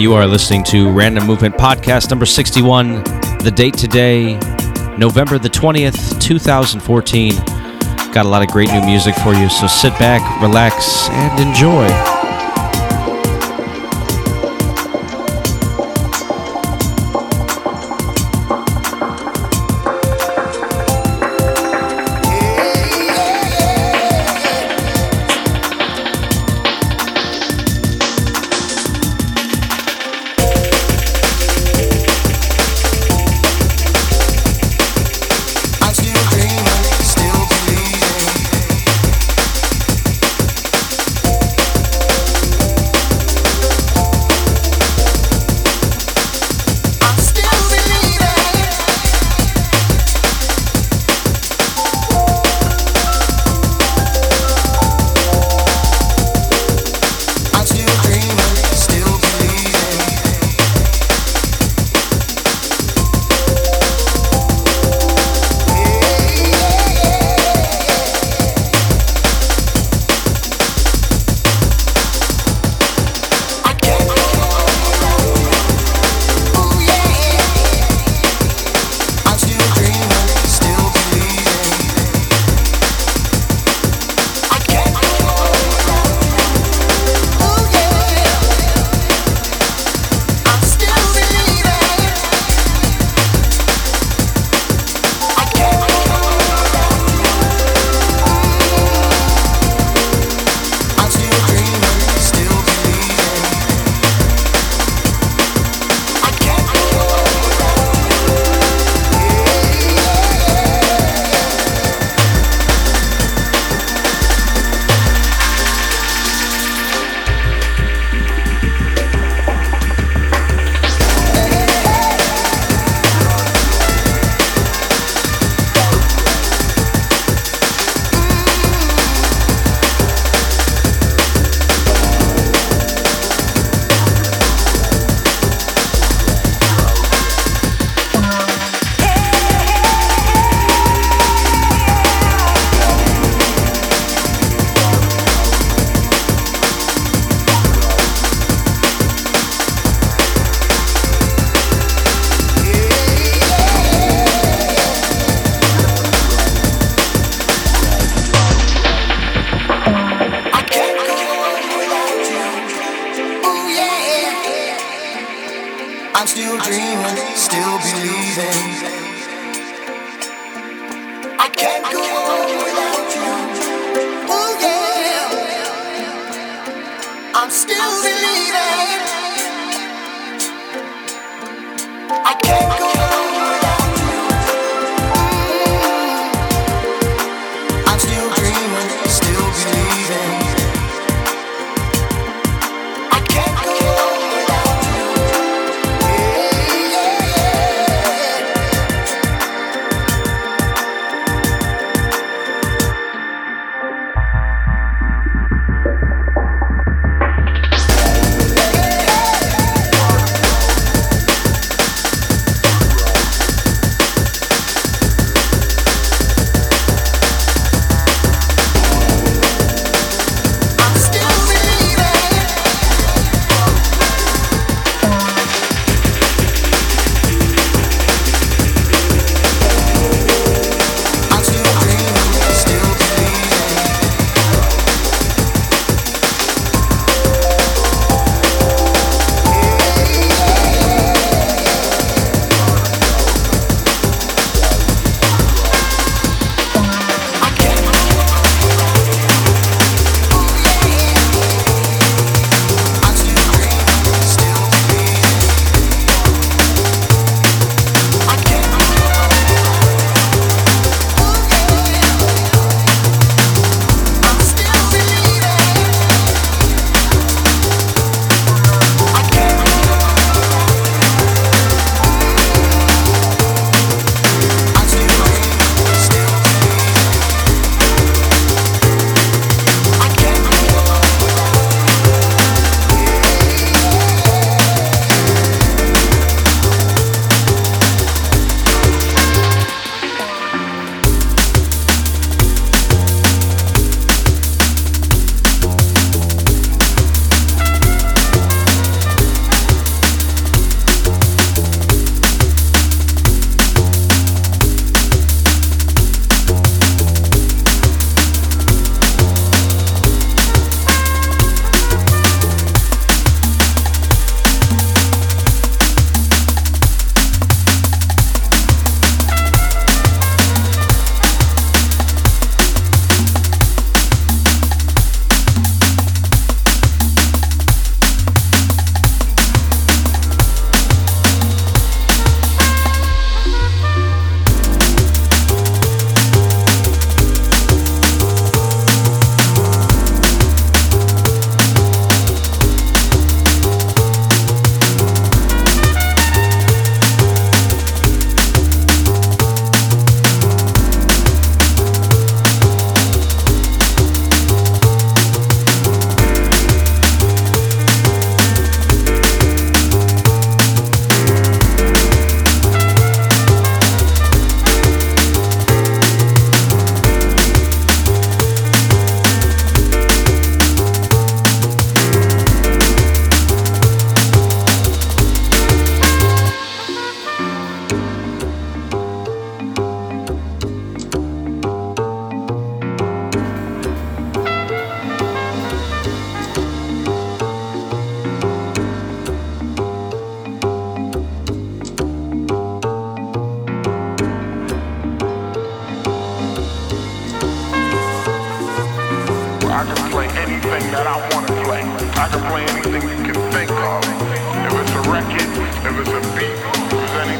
You are listening to Random Movement Podcast number 61. The date today, November the 20th, 2014. Got a lot of great new music for you, so sit back, relax, and enjoy.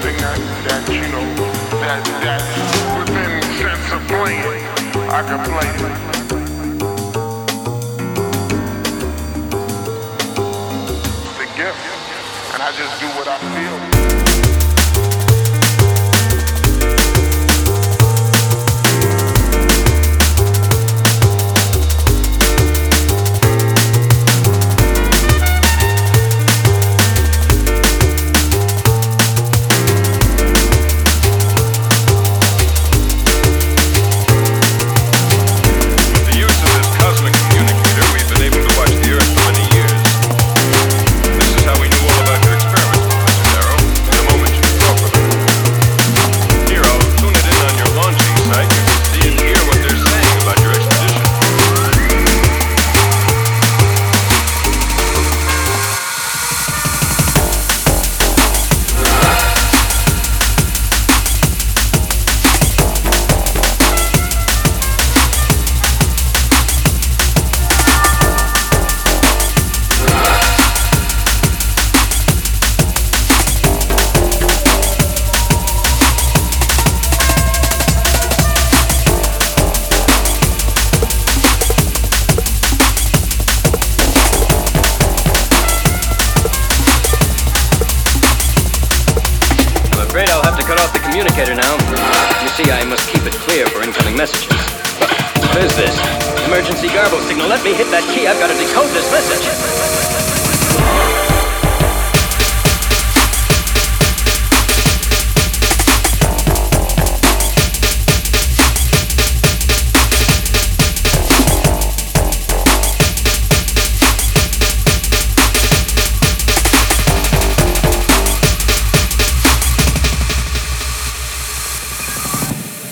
something that you know, that's within the sense of playing, I can play it. It's a gift, and I just do what I feel.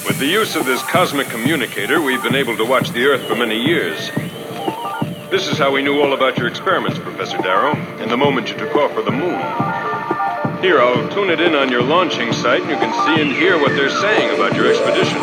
With the use of this cosmic communicator, we've been able to watch the Earth for many years. This is how we knew all about your experiments, Professor Darrow, and the moment you took off for the moon. Here, I'll tune it in on your launching site, and you can see and hear what they're saying about your expedition.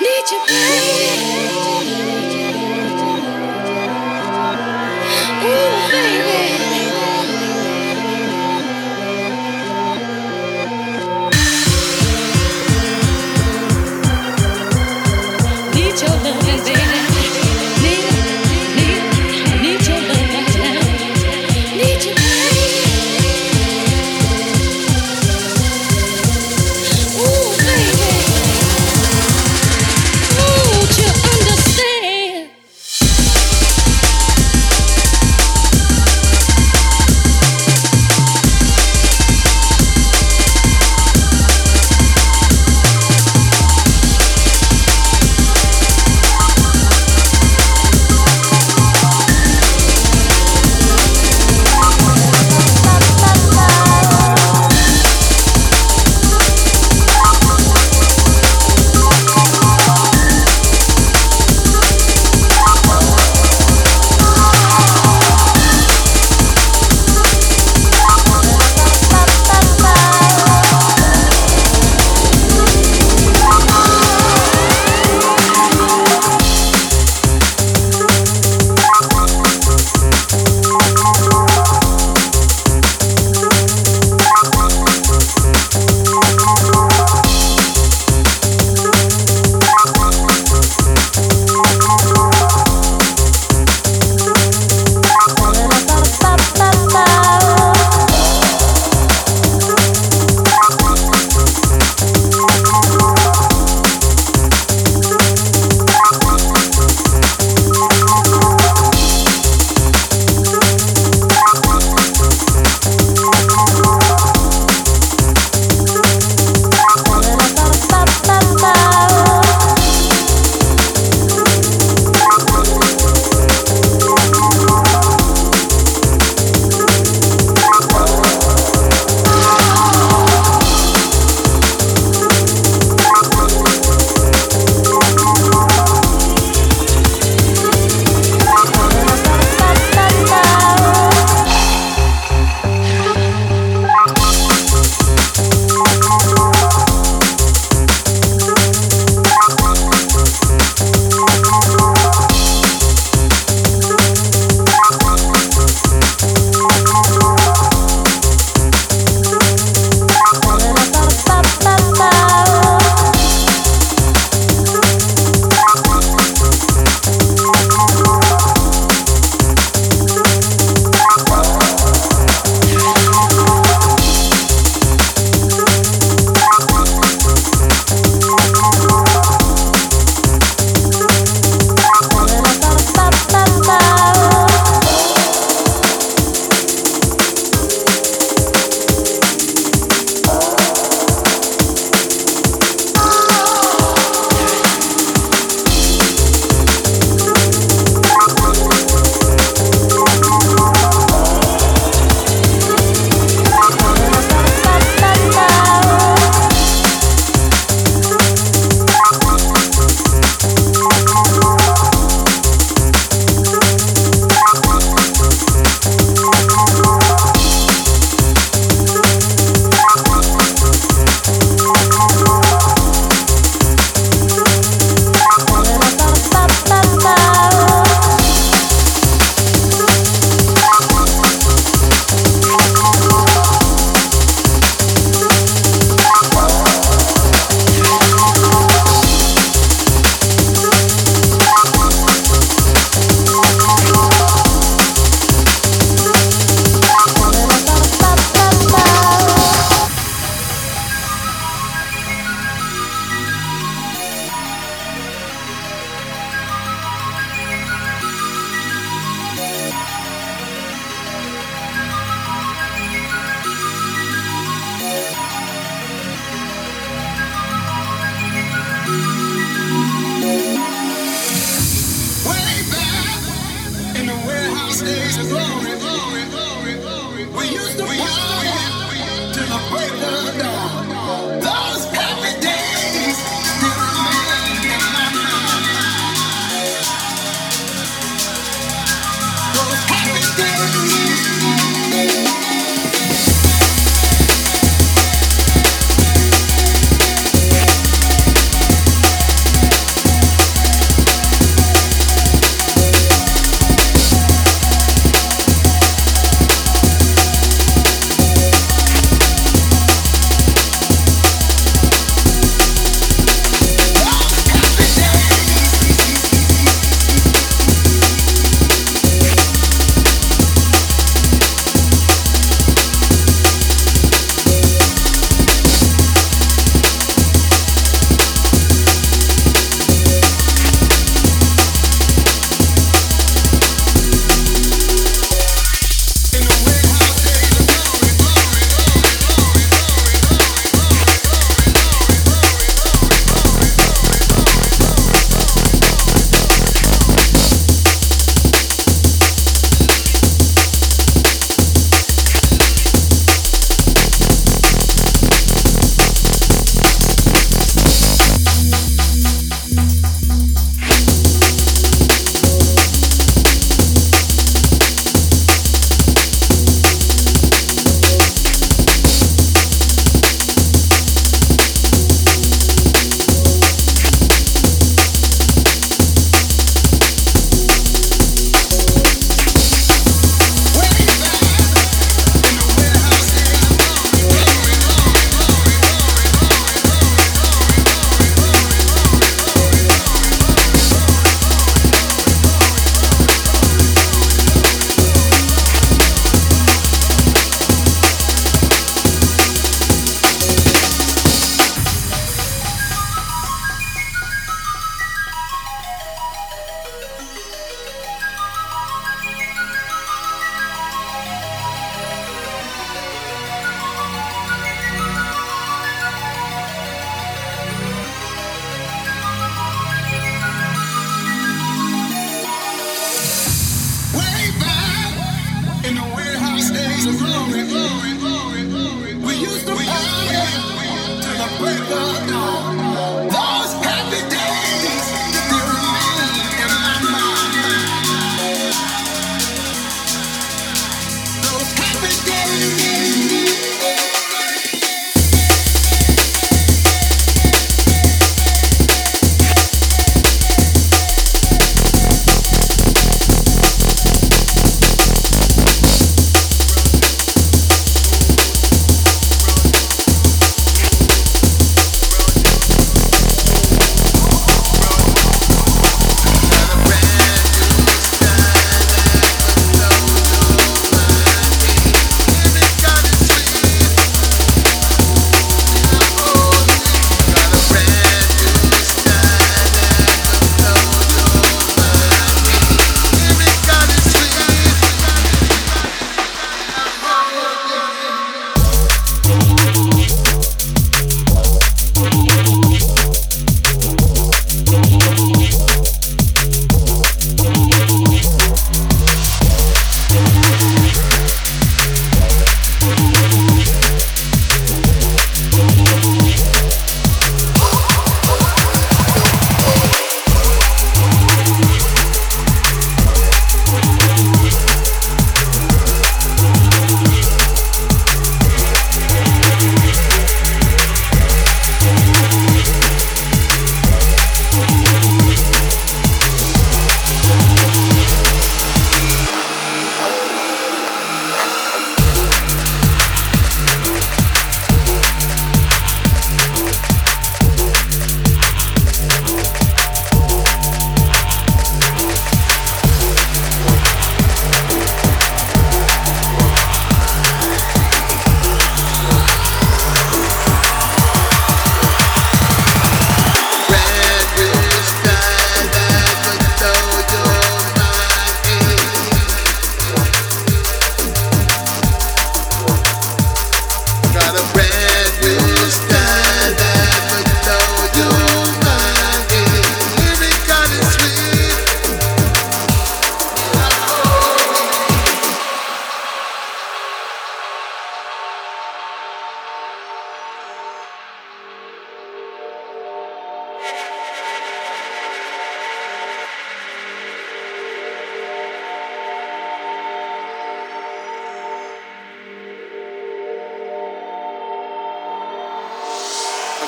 Need you, baby. Ooh, baby.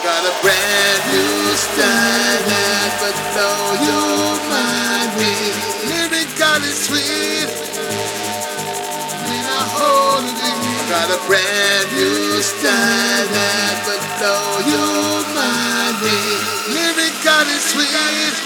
got a brand new standard, but though your mind be lyrically sweet, in a whole degree. Got a brand new standard, but though your mind be lyrically sweet.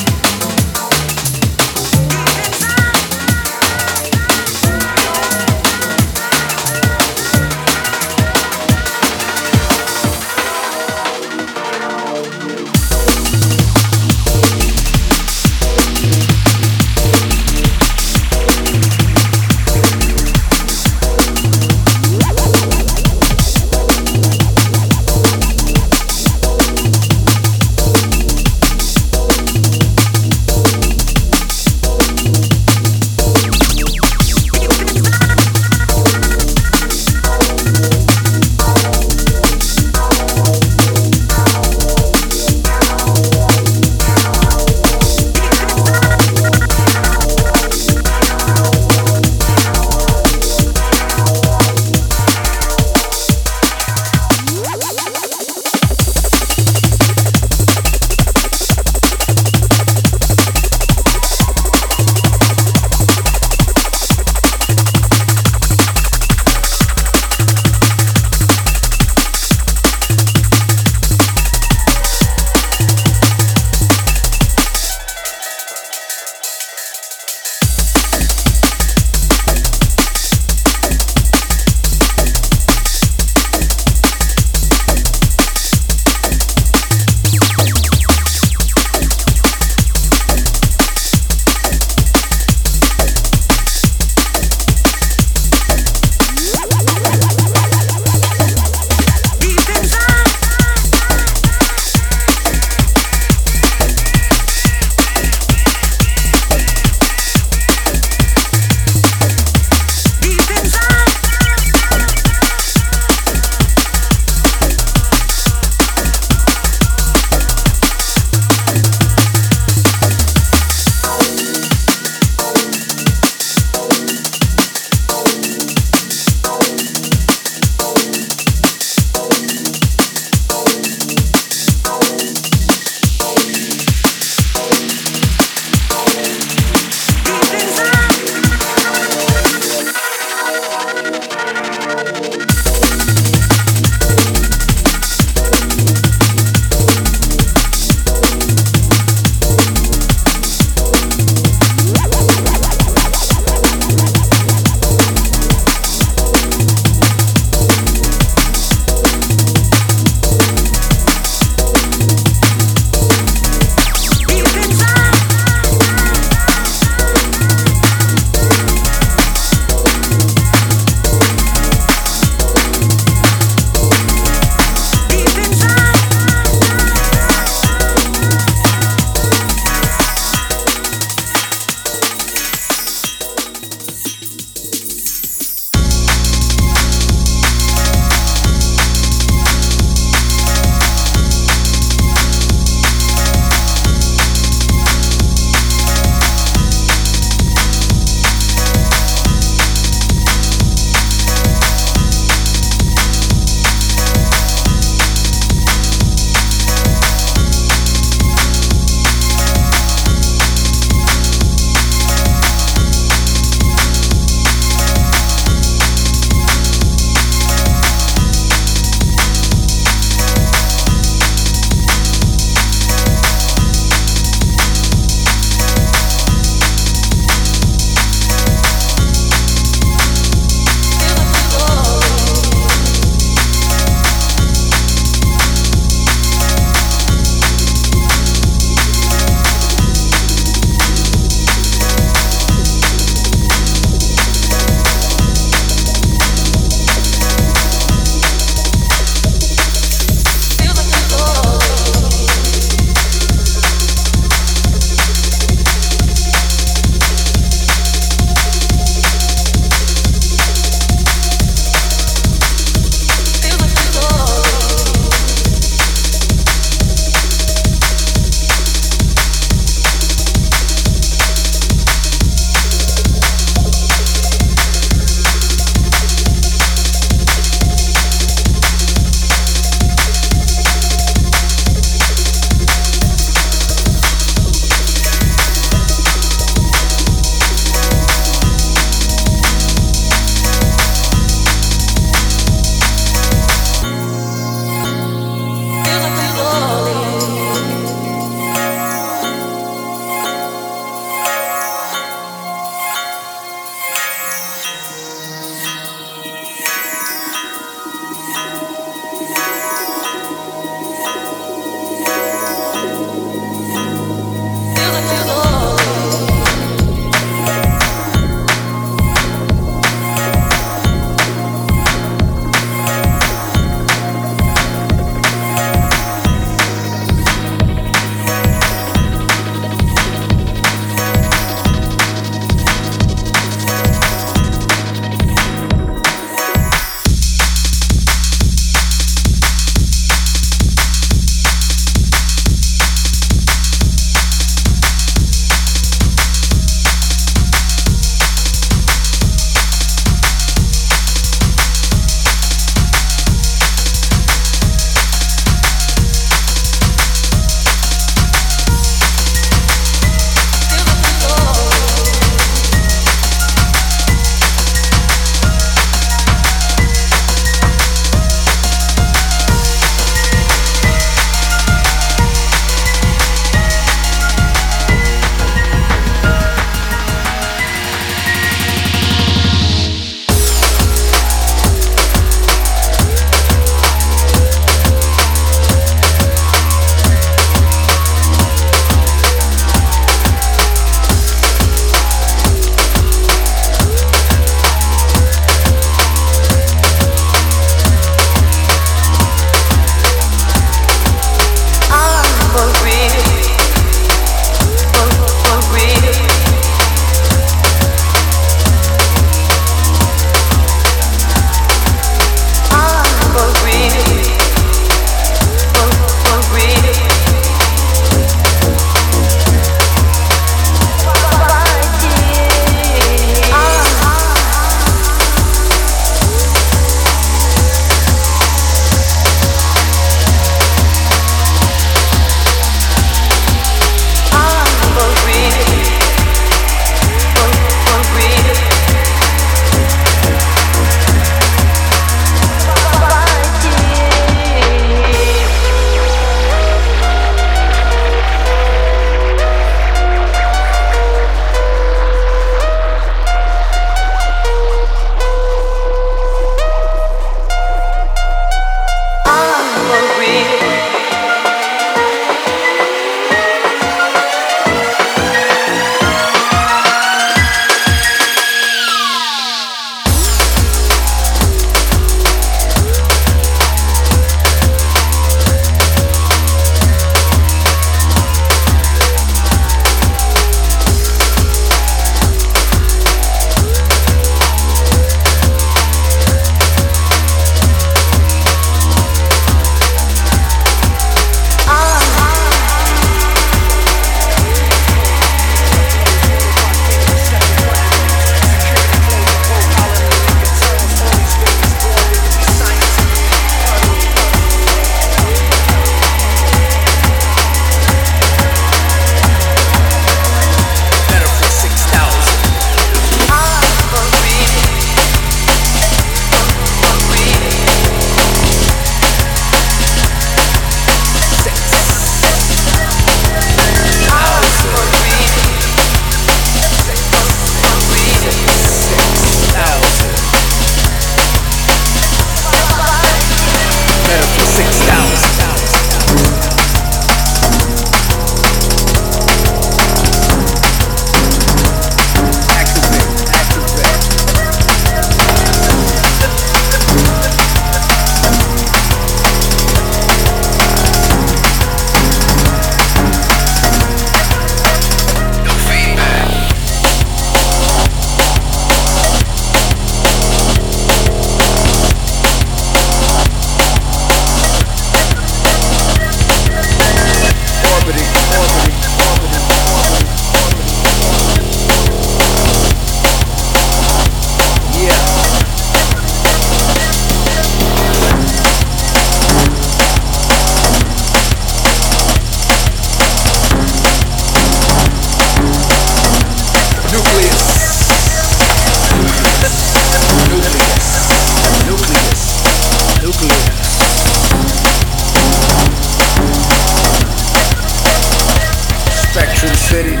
fitted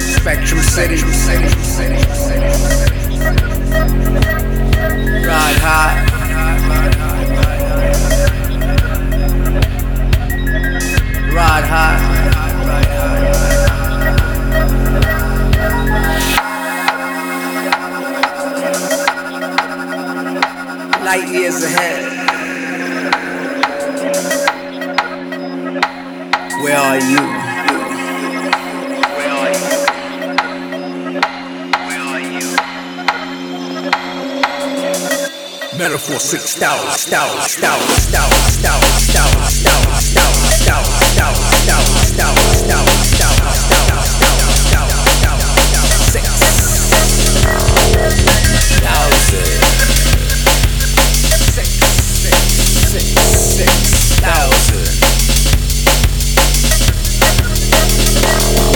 Spectrum City. Ride high. Ride high. Light years ahead. Where are you? Where are you? Where are you? Metaphor 6,000, six thousand.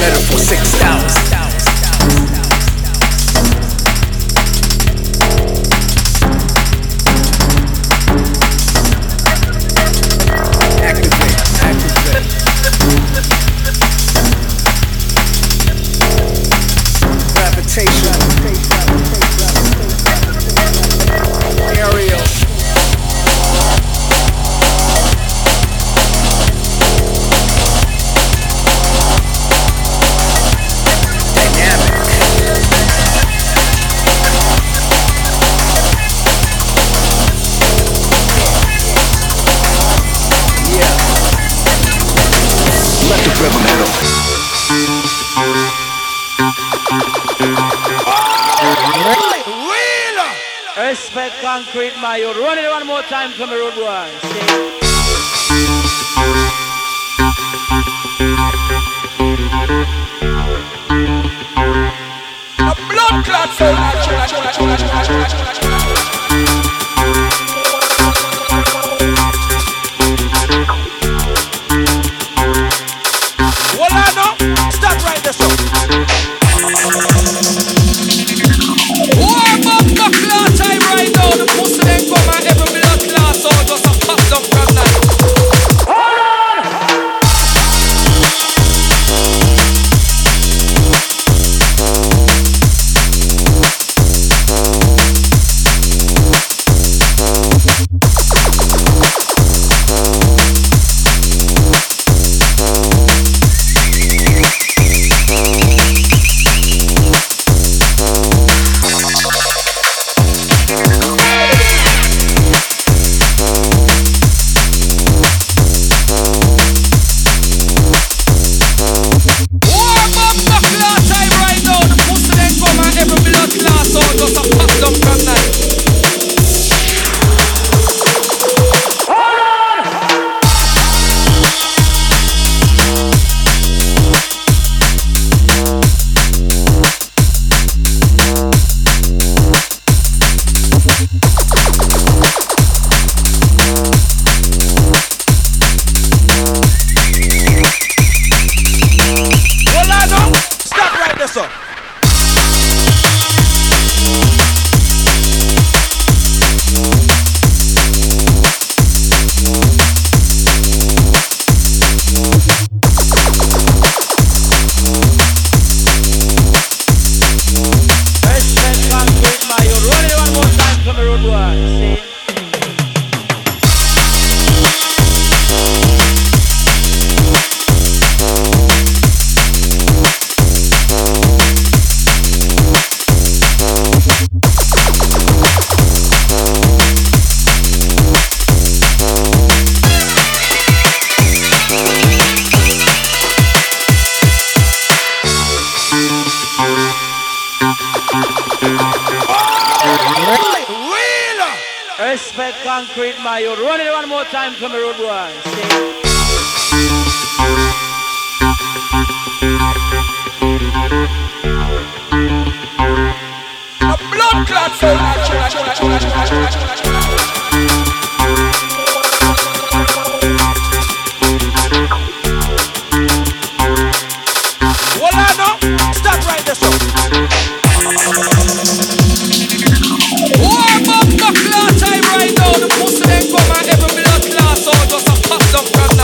Metaphor 6,000. Activate. Gravitation. Aerial. Respect concrete, my youth. Run it one more time for me, road boy. A blood clot soul. Well, I know. Stop right there, sir. Warm up the clock time right now. The pussy then come and every blood clot out. Just a pass down.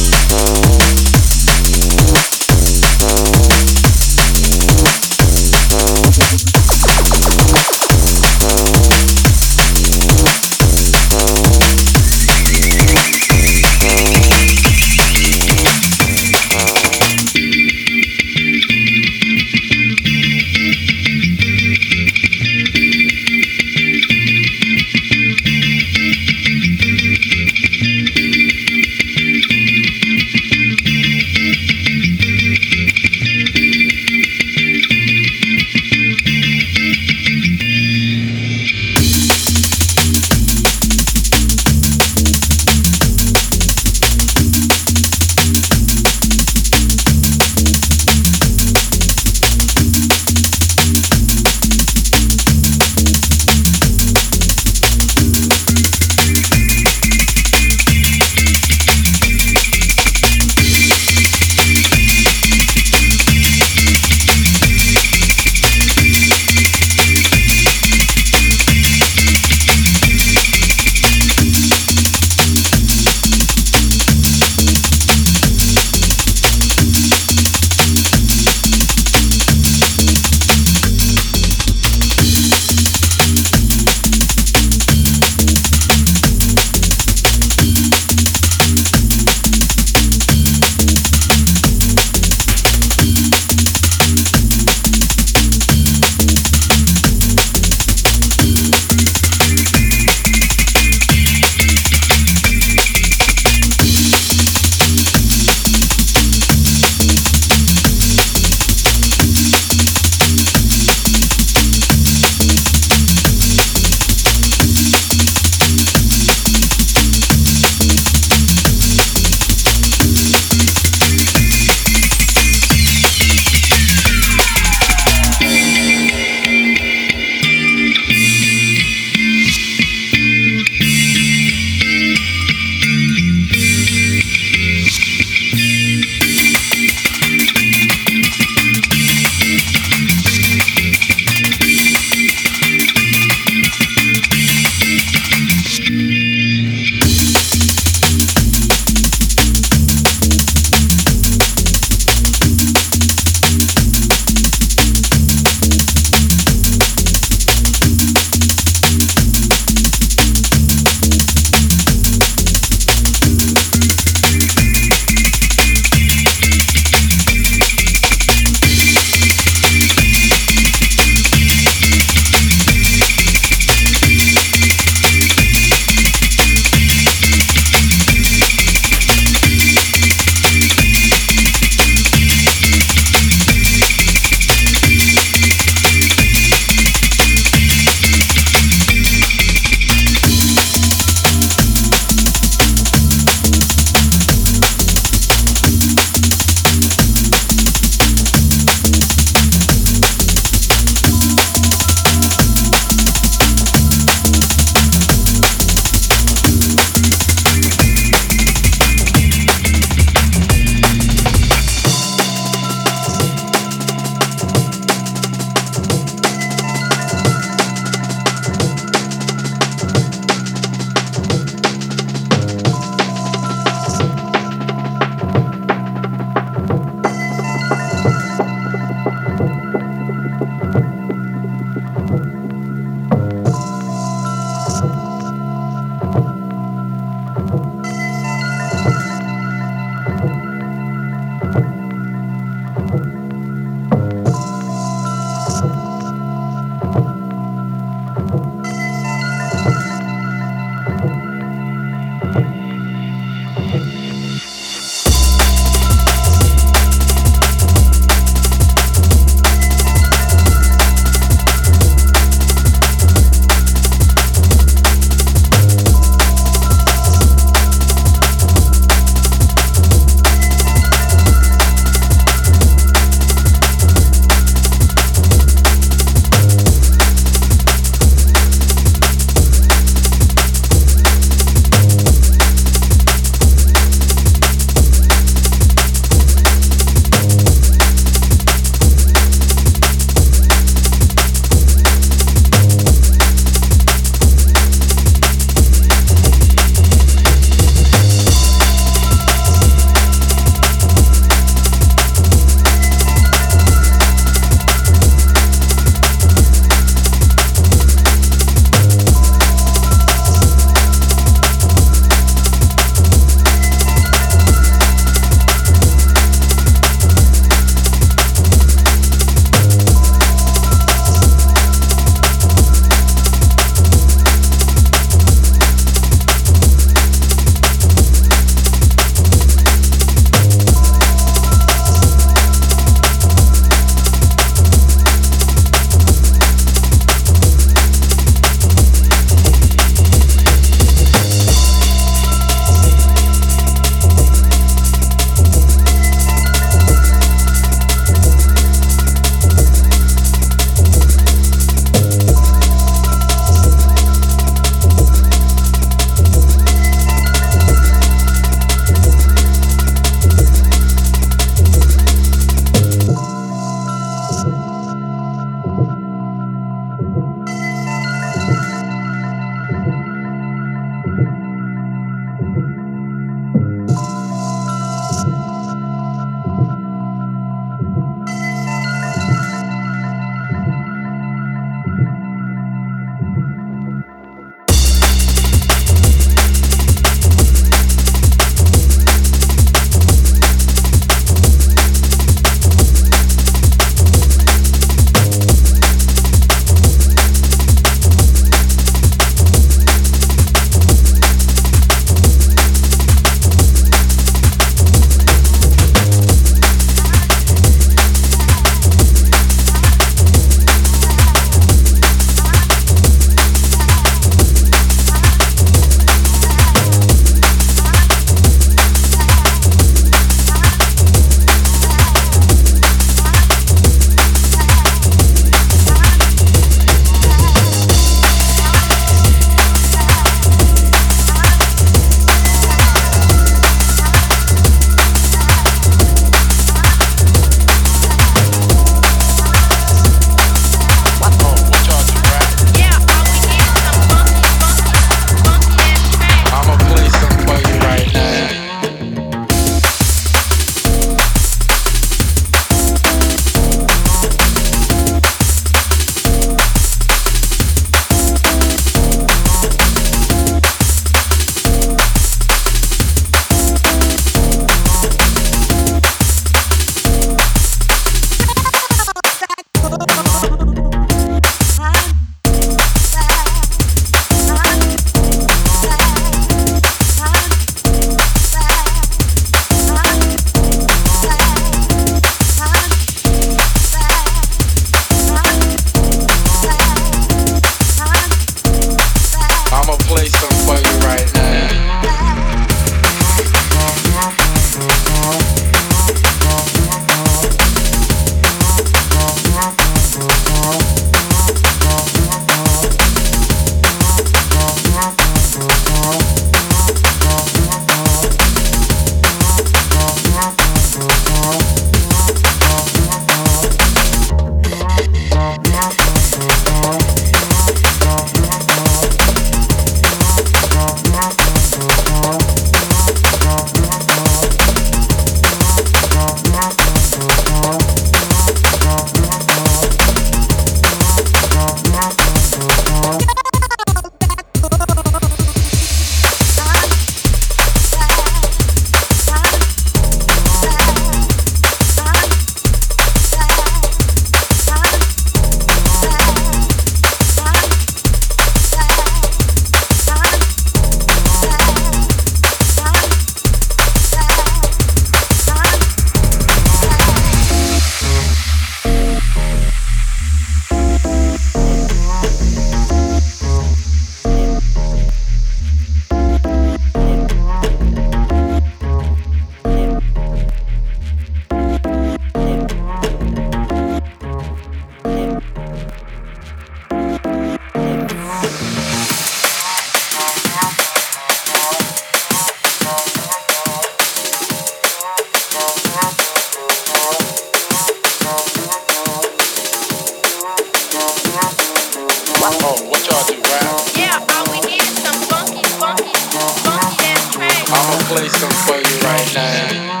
play some for you right now.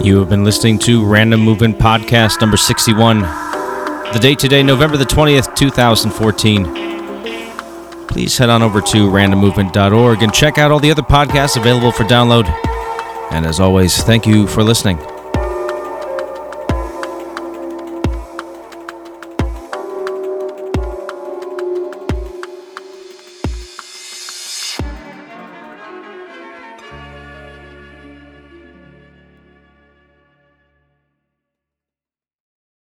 You have been listening to Random Movement Podcast number 61. The date today, November the 20th, 2014. Please head on over to randommovement.org and check out all the other podcasts available for download. And as always, thank you for listening.